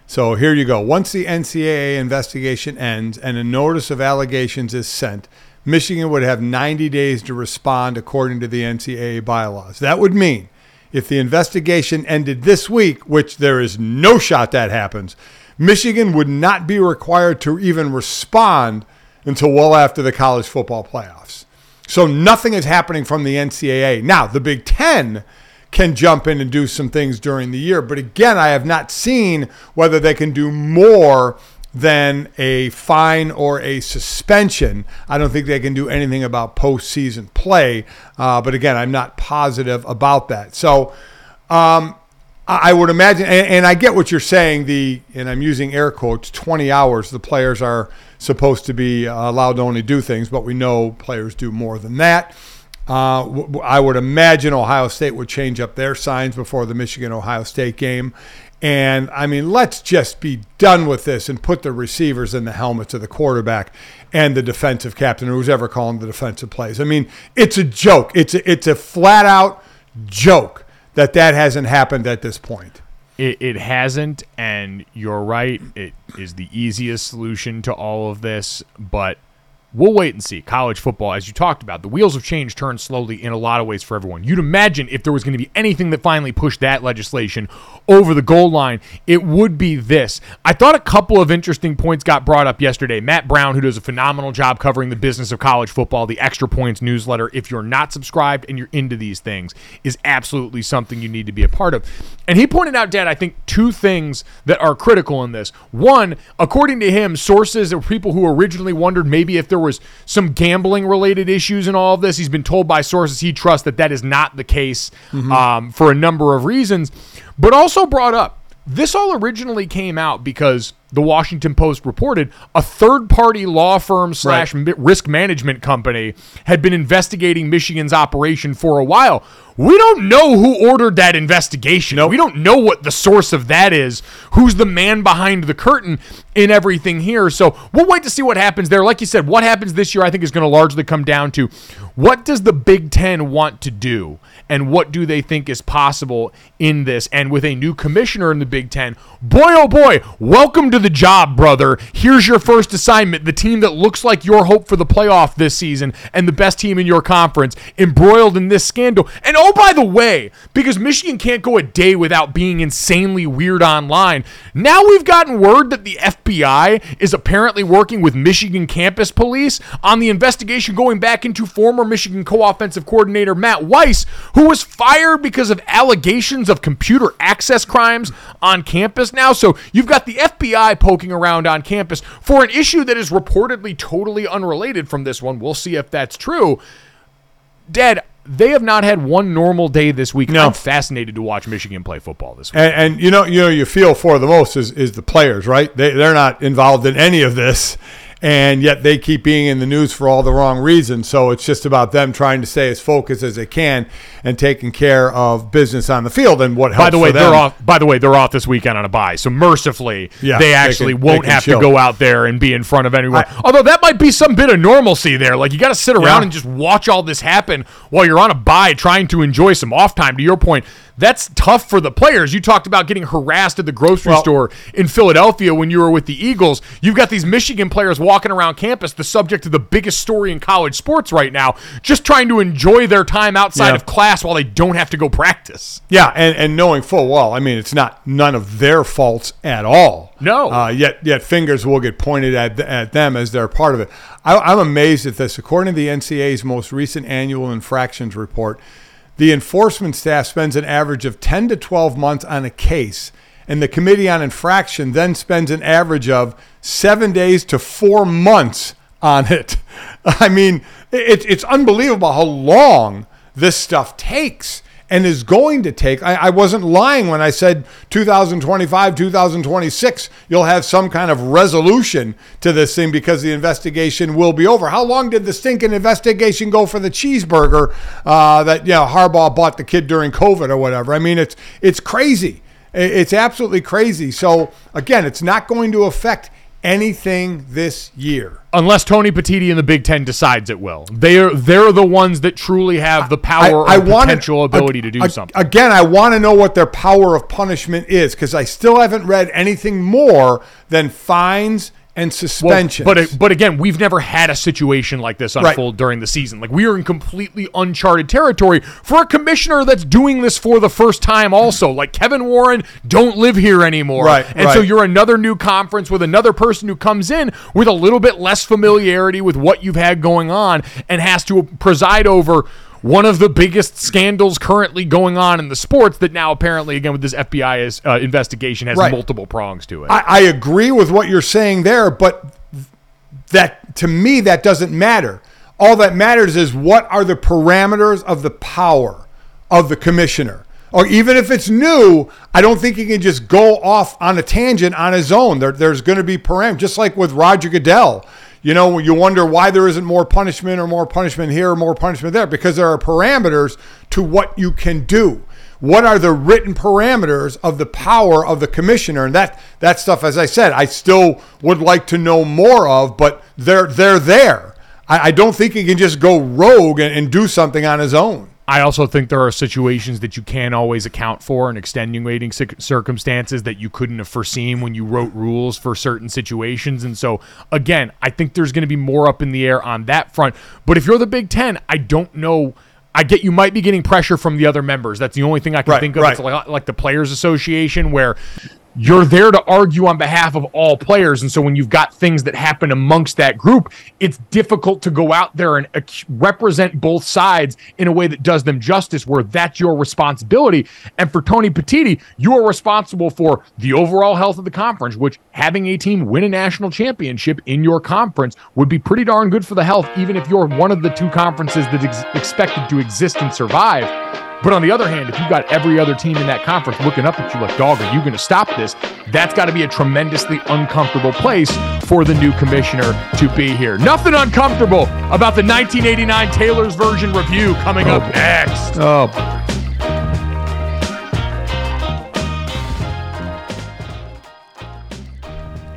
So here you go. Once the NCAA investigation ends and a notice of allegations is sent, Michigan would have 90 days to respond according to the NCAA bylaws. That would mean if the investigation ended this week, which there is no shot that happens, Michigan would not be required to even respond until well after the college football playoffs. So nothing is happening from the NCAA. Now, the Big Ten can jump in and do some things during the year. But again, I have not seen whether they can do more than a fine or a suspension. I don't think they can do anything about postseason play. But again, I'm not positive about that. So I would imagine, and I get what you're saying, and I'm using air quotes, 20 hours the players are supposed to be allowed to only do things, but we know players do more than that. I would imagine Ohio State would change up their signs before the Michigan-Ohio State game. And, I mean, let's just be done with this and put the receivers in the helmets of the quarterback and the defensive captain or who's ever calling the defensive plays. I mean, it's a joke. It's a flat-out joke that hasn't happened at this point. It hasn't, and you're right. It is the easiest solution to all of this, but we'll wait and see. College football, as you talked about, the wheels of change turn slowly in a lot of ways for everyone. You'd imagine if there was going to be anything that finally pushed that legislation over the goal line, it would be this. I thought a couple of interesting points got brought up yesterday. Matt Brown, who does a phenomenal job covering the business of college football, the Extra Points newsletter, if you're not subscribed and you're into these things, is absolutely something you need to be a part of. And he pointed out, Dad, I think two things that are critical in this. One, according to him, sources or people who originally wondered maybe if there was some gambling related issues in all of this. He's been told by sources he trusts that is not the case for a number of reasons, but also brought up this all originally came out because the Washington Post reported a third party law firm / risk management company had been investigating Michigan's operation for a while. We don't know who ordered that investigation. Nope. We don't know what the source of that is, who's the man behind the curtain in everything here. So we'll wait to see what happens there. Like you said, what happens this year I think is going to largely come down to what does the Big Ten want to do and what do they think is possible in this. And with a new commissioner in the Big Ten, boy, oh boy, welcome to the job, brother. Here's your first assignment. The team that looks like your hope for the playoff this season and the best team in your conference embroiled in this scandal. And oh, by the way, because Michigan can't go a day without being insanely weird online, now we've gotten word that the FBI is apparently working with Michigan campus police on the investigation going back into former Michigan co-offensive coordinator Matt Weiss, who was fired because of allegations of computer access crimes on campus now. So you've got the FBI poking around on campus for an issue that is reportedly totally unrelated from this one. We'll see if that's true. Dad, they have not had one normal day this week. No. I'm fascinated to watch Michigan play football this week. And you know, you feel for the most is the players, right? They're not involved in any of this, and yet they keep being in the news for all the wrong reasons. So it's just about them trying to stay as focused as they can and taking care of business on the field. And what helps for them. By the way, they're off this weekend on a bye. So mercifully, they won't have to go out there and be in front of anyone. Although that might be some bit of normalcy there. Like you got to sit around and just watch all this happen while you're on a bye trying to enjoy some off time. To your point, that's tough for the players. You talked about getting harassed at the grocery store in Philadelphia when you were with the Eagles. You've got these Michigan players walking around campus, the subject of the biggest story in college sports right now, just trying to enjoy their time outside of class while they don't have to go practice. Yeah, and knowing full well, I mean, it's none of their faults at all. No. Yet fingers will get pointed at them as they're part of it. I'm amazed at this. According to the NCAA's most recent annual infractions report, the enforcement staff spends an average of 10 to 12 months on a case, and the Committee on Infraction then spends an average of 7 days to 4 months on it. I mean, it's unbelievable how long this stuff takes. and is going to take. I wasn't lying when I said 2025, 2026, you'll have some kind of resolution to this thing because the investigation will be over. How long did the stinking investigation go for the cheeseburger that Harbaugh bought the kid during COVID or whatever? I mean, it's crazy. It's absolutely crazy. So, again, it's not going to affect anything this year. Unless Tony Petitti and the Big Ten decides it will. They're the ones that truly have the power or potential ability to do something. Again, I want to know what their power of punishment is, because I still haven't read anything more than fines and suspensions. Well, but again, we've never had a situation like this unfold during the season. Like, we are in completely uncharted territory for a commissioner that's doing this for the first time also. Like, Kevin Warren don't live here anymore. So you're another new conference with another person who comes in with a little bit less familiarity with what you've had going on and has to preside over one of the biggest scandals currently going on in the sports that now apparently, again, with this FBI investigation, has multiple prongs to it. I agree with what you're saying there, but that, to me, that doesn't matter. All that matters is what are the parameters of the power of the commissioner. Or even if it's new, I don't think he can just go off on a tangent on his own. There's going to be parameters, just like with Roger Goodell. You know, you wonder why there isn't more punishment or more punishment here or more punishment there, because there are parameters to what you can do. What are the written parameters of the power of the commissioner? And that stuff, as I said, I still would like to know more of, but they're there. I don't think he can just go rogue and do something on his own. I also think there are situations that you can't always account for and extenuating circumstances that you couldn't have foreseen when you wrote rules for certain situations. And so, again, I think there's going to be more up in the air on that front. But if you're the Big Ten, I don't know. I get you might be getting pressure from the other members. That's the only thing I can think of. Right. It's like the Players Association, where you're there to argue on behalf of all players. And so when you've got things that happen amongst that group, it's difficult to go out there and represent both sides in a way that does them justice, where that's your responsibility. And for Tony Petitti, you are responsible for the overall health of the conference, which having a team win a national championship in your conference would be pretty darn good for the health, even if you're one of the two conferences that's expected to exist and survive. But on the other hand, if you've got every other team in that conference looking up at you like, dog, are you going to stop this? That's got to be a tremendously uncomfortable place for the new commissioner to be here. Nothing uncomfortable about the 1989 Taylor's Version review coming up next. Oh,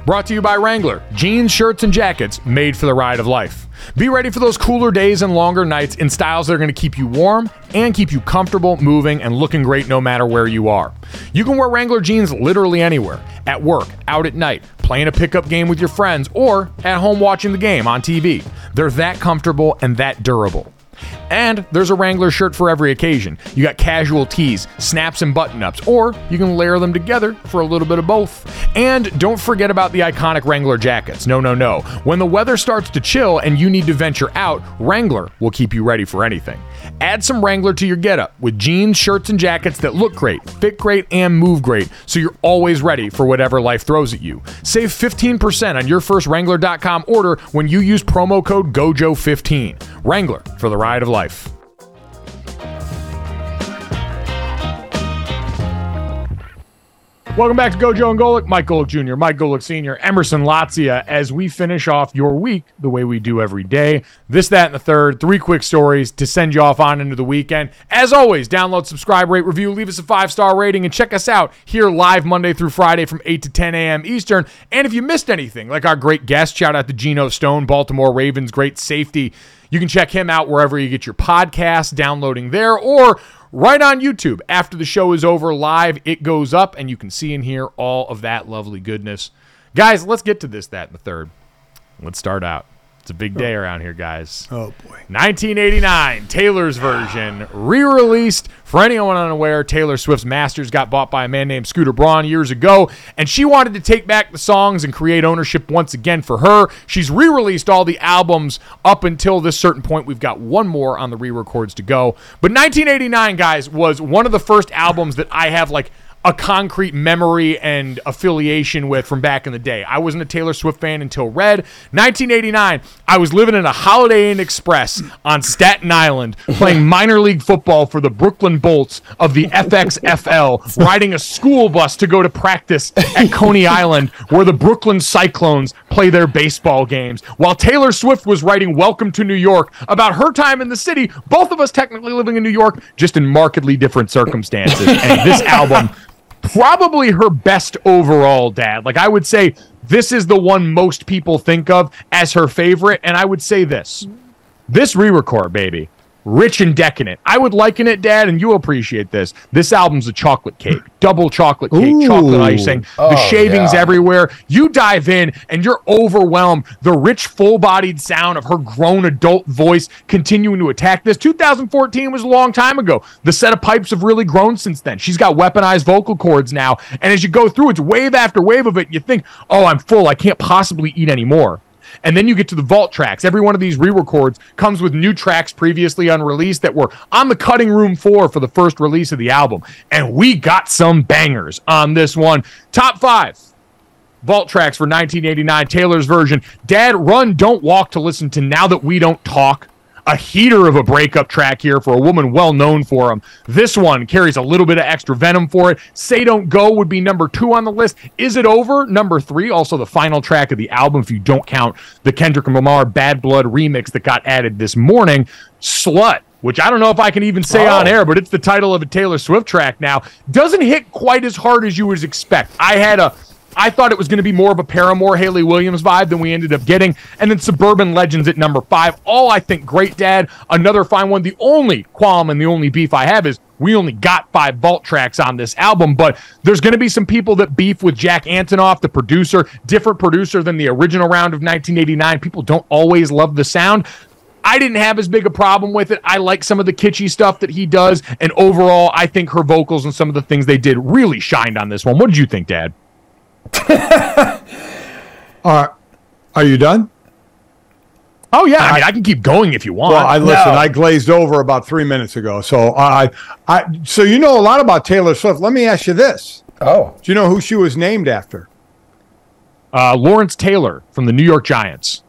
brought to you by Wrangler. Jeans, shirts, and jackets made for the ride of life. Be ready for those cooler days and longer nights in styles that are going to keep you warm and keep you comfortable, moving, and looking great no matter where you are. You can wear Wrangler jeans literally anywhere. At work, out at night, playing a pickup game with your friends, or at home watching the game on TV. They're that comfortable and that durable. And there's a Wrangler shirt for every occasion. You got casual tees, snaps, and button-ups, or you can layer them together for a little bit of both. And don't forget about the iconic Wrangler jackets. No. When the weather starts to chill and you need to venture out, Wrangler will keep you ready for anything. Add some Wrangler to your getup with jeans, shirts, and jackets that look great, fit great, and move great, so you're always ready for whatever life throws at you. Save 15% on your first Wrangler.com order when you use promo code GOJO15. Wrangler, for the ride of life. Welcome back to Gojo and Golic. Mike Golic Jr., Mike Golic Sr., Emerson Latzia, as we finish off your week the way we do every day. This, that, and the third. Three quick stories to send you off on into the weekend. As always, download, subscribe, rate, review, leave us a 5-star rating, and check us out here live Monday through Friday from 8 to 10 a.m. Eastern. And if you missed anything, like our great guest, shout out to Geno Stone, Baltimore Ravens, great safety. You can check him out wherever you get your podcasts, downloading there, or right on YouTube. After the show is over live, it goes up, and you can see and hear all of that lovely goodness. Guys, let's get to this, that, and the third. Let's start out. It's a big day around here, guys. Oh, boy. 1989, Taylor's Version, re-released. For anyone unaware, Taylor Swift's masters got bought by a man named Scooter Braun years ago, and she wanted to take back the songs and create ownership once again for her. She's re-released all the albums up until this certain point. We've got one more on the re-records to go. But 1989, guys, was one of the first albums that I have, like, a concrete memory and affiliation with from back in the day. I wasn't a Taylor Swift fan until Red. 1989, I was living in a Holiday Inn Express on Staten Island playing minor league football for the Brooklyn Bolts of the FXFL, riding a school bus to go to practice at Coney Island where the Brooklyn Cyclones play their baseball games. While Taylor Swift was writing Welcome to New York about her time in the city, both of us technically living in New York, just in markedly different circumstances. And this album... probably her best overall, Dad. Like, I would say this is the one most people think of as her favorite, and I would say this re-record, baby, rich and decadent. I would liken it, Dad, and you appreciate this. This album's a chocolate cake, double chocolate cake, chocolate icing, the shavings everywhere. You dive in, and you're overwhelmed. The rich, full-bodied sound of her grown adult voice continuing to attack this. 2014 was a long time ago. The set of pipes have really grown since then. She's got weaponized vocal cords now, and as you go through, it's wave after wave of it, and you think, oh, I'm full. I can't possibly eat anymore. And then you get to the vault tracks. Every one of these re-records comes with new tracks previously unreleased that were on the cutting room floor for the first release of the album. And we got some bangers on this one. Top 5 vault tracks for 1989, Taylor's version. Dad, run, don't walk to listen to Now That We Don't Talk. A heater of a breakup track here for a woman well known for him. This one carries a little bit of extra venom for it. Say Don't Go would be number 2 on the list. Is It Over? Number 3, also the final track of the album, if you don't count the Kendrick Lamar Bad Blood remix that got added this morning. Slut, which I don't know if I can even say on air, but it's the title of a Taylor Swift track now. Doesn't hit quite as hard as you would expect. I thought it was going to be more of a Paramore, Haley Williams vibe than we ended up getting. And then Suburban Legends at number 5. All, I think, great, Dad. Another fine one. The only qualm and the only beef I have is we only got 5 vault tracks on this album, but there's going to be some people that beef with Jack Antonoff, the producer, different producer than the original round of 1989. People don't always love the sound. I didn't have as big a problem with it. I like some of the kitschy stuff that he does. And overall, I think her vocals and some of the things they did really shined on this one. What did you think, Dad? Are you done? Oh yeah, I mean I can keep going if you want. Well, I glazed over about 3 minutes ago, so I you know a lot about Taylor Swift. Let me ask you this: do you know who she was named after? Lawrence Taylor from the New York Giants.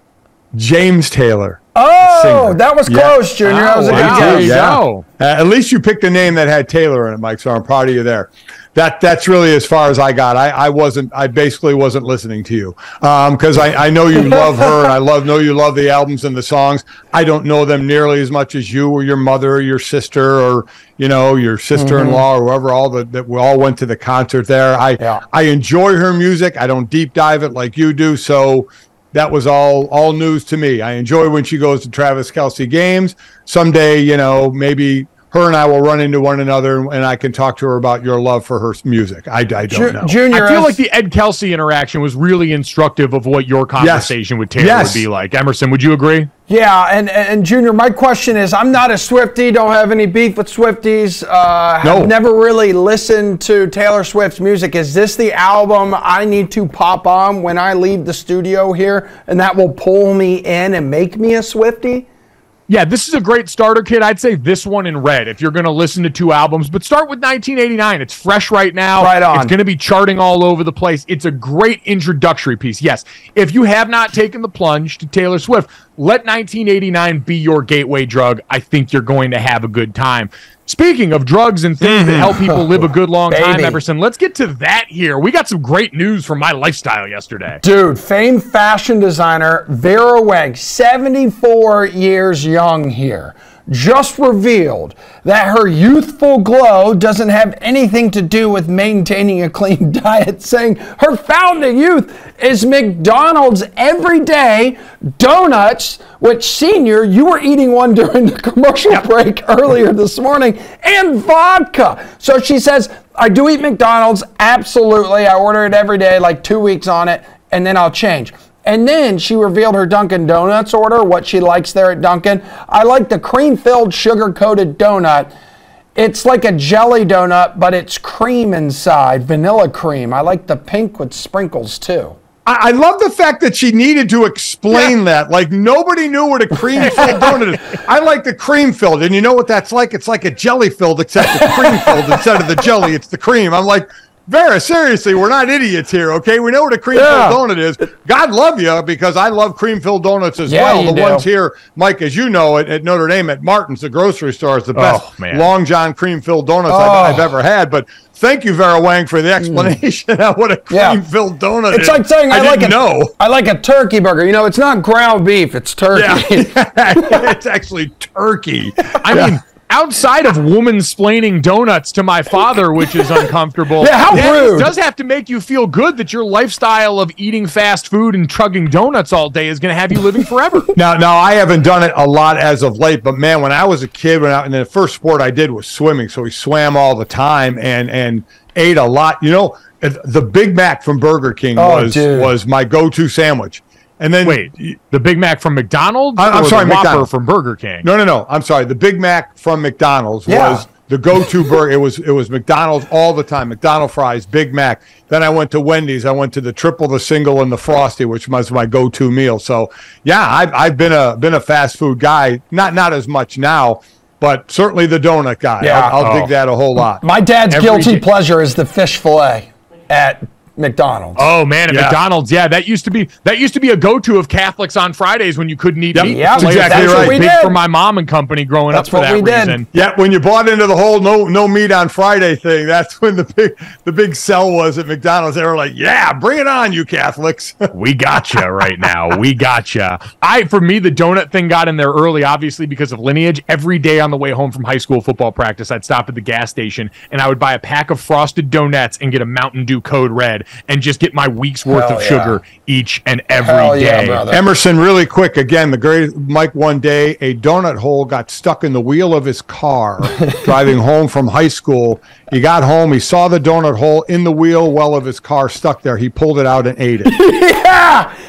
James Taylor. Oh, that was close, Junior. That was a good guess. At least you picked a name that had Taylor in it, Mike. So I'm proud of you there. That's really as far as I got. I basically wasn't listening to you because I know you love her and I know you love the albums and the songs. I don't know them nearly as much as you or your mother or your sister or your sister-in-law or whoever. We all went to the concert there. I enjoy her music. I don't deep dive it like you do. So that was all news to me. I enjoy when she goes to Travis Kelce games. Someday, maybe her and I will run into one another, and I can talk to her about your love for her music. I don't know. Junior, I feel like the Ed Kelce interaction was really instructive of what your conversation with Taylor would be like. Emerson, would you agree? Yeah, and Junior, my question is, I'm not a Swiftie, don't have any beef with Swifties. I've never really listened to Taylor Swift's music. Is this the album I need to pop on when I leave the studio here, and that will pull me in and make me a Swiftie? Yeah, this is a great starter kit. I'd say this one in Red if you're going to listen to two albums. But start with 1989. It's fresh right now. Right on. It's going to be charting all over the place. It's a great introductory piece. Yes, if you have not taken the plunge to Taylor Swift, let 1989 be your gateway drug. I think you're going to have a good time. Speaking of drugs and things that help people live a good long time, Emerson, let's get to that here. We got some great news from my lifestyle yesterday. Dude, famed fashion designer Vera Wang, 74 years young here, just revealed that her youthful glow doesn't have anything to do with maintaining a clean diet, saying her founding youth is McDonald's everyday donuts, which, Senior, you were eating one during the commercial break earlier this morning, and vodka. So she says, I do eat McDonald's, absolutely. I order it every day, like 2 weeks on it, and then I'll change. And then she revealed her Dunkin' Donuts order, what she likes there at Dunkin'. I like the cream-filled, sugar-coated donut. It's like a jelly donut, but it's cream inside, vanilla cream. I like the pink with sprinkles, too. I love the fact that she needed to explain that. Like, nobody knew what a cream-filled donut is. I like the cream-filled, and you know what that's like? It's like a jelly-filled, except it's cream-filled instead of the jelly. It's the cream. I'm like, Vera, seriously, we're not idiots here, okay? We know what a cream-filled donut is. God love you, because I love cream-filled donuts as well. The ones here, Mike, as you know, at Notre Dame, at Martin's, the grocery store, is the best Long John cream-filled donuts I've ever had, but... Thank you, Vera Wang, for the explanation of what a cream-filled donut is. It's like saying I like a turkey burger. You know, it's not ground beef, it's turkey. Yeah. It's actually turkey. I mean, outside of woman-splaining donuts to my father, which is uncomfortable, how rude. It does have to make you feel good that your lifestyle of eating fast food and chugging donuts all day is going to have you living forever. Now, I haven't done it a lot as of late, but man, when I was a kid, and the first sport I did was swimming, so we swam all the time and ate a lot. You know, the Big Mac from Burger King was my go-to sandwich. And then the Big Mac from McDonald's? The Whopper from Burger King? No. I'm sorry. The Big Mac from McDonald's was the go-to burger. It was McDonald's all the time. McDonald's fries, Big Mac. Then I went to Wendy's. I went to the triple, the single, and the Frosty, which was my go-to meal. So yeah, I've been a fast food guy. Not as much now, but certainly the donut guy. Yeah. I'll dig that a whole lot. My dad's guilty pleasure is the fish fillet at McDonald's. Oh man, at McDonald's, that used to be a go-to of Catholics on Fridays when you couldn't eat meat. Yeah, exactly. That's right. What we did for my mom and company growing up. For that reason, when you bought into the whole no meat on Friday thing, that's when the big sell was at McDonald's. They were like, "Yeah, bring it on, you Catholics. We got you right now. We got you." For me, the donut thing got in there early, obviously because of lineage. Every day on the way home from high school football practice, I'd stop at the gas station and I would buy a pack of Frosted Donuts and get a Mountain Dew Code Red. And just get my week's worth of sugar each and every day. Brother. Emerson, really quick, again, the great Mike, one day a donut hole got stuck in the wheel of his car driving home from high school. He got home, he saw the donut hole in the wheel well of his car stuck there. He pulled it out and ate it.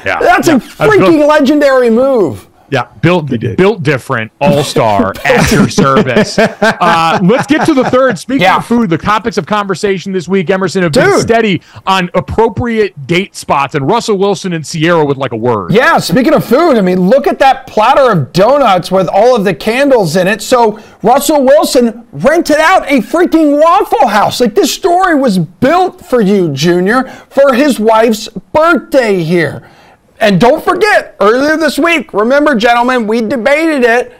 That's a freaking legendary move. Yeah, built different, all-star, at your service. Let's get to the third. Speaking of food, the topics of conversation this week, Emerson, have been steady on appropriate date spots, and Russell Wilson and Sierra with like a word. Yeah, speaking of food, I mean, look at that platter of donuts with all of the candles in it. So Russell Wilson rented out a freaking Waffle House. Like, this story was built for you, Junior, for his wife's birthday here. And don't forget, earlier this week, remember, gentlemen, we debated it.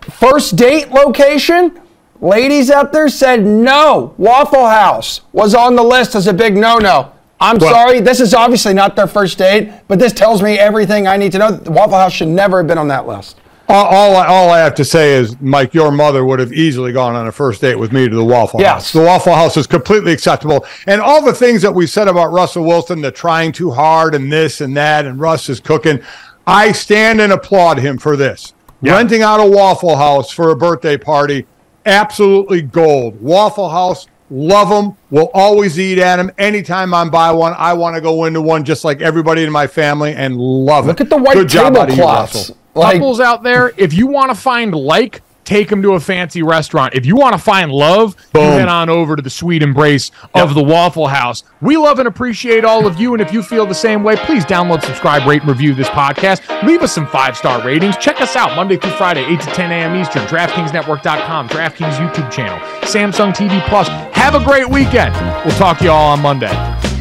First date location, ladies out there said no. Waffle House was on the list as a big no-no. I'm sorry, this is obviously not their first date, but this tells me everything I need to know. Waffle House should never have been on that list. All I have to say is, Mike, your mother would have easily gone on a first date with me to the Waffle House. The Waffle House is completely acceptable. And all the things that we said about Russell Wilson, the trying too hard and this and that, and Russ is cooking, I stand and applaud him for this. Yeah. Renting out a Waffle House for a birthday party, absolutely gold. Waffle House, love them. We'll always eat at them. Anytime I'm by one, I want to go into one just like everybody in my family and love it. Look at the white tablecloths. Couples out there, if you want to find take them to a fancy restaurant. If you want to find love, you head on over to the sweet embrace of the Waffle House. We love and appreciate all of you, and if you feel the same way, please download, subscribe, rate, and review this podcast. Leave us some 5-star ratings. Check us out Monday through Friday, 8 to 10 a.m. Eastern, DraftKingsNetwork.com, DraftKings YouTube channel, Samsung TV Plus. Have a great weekend. We'll talk to you all on Monday.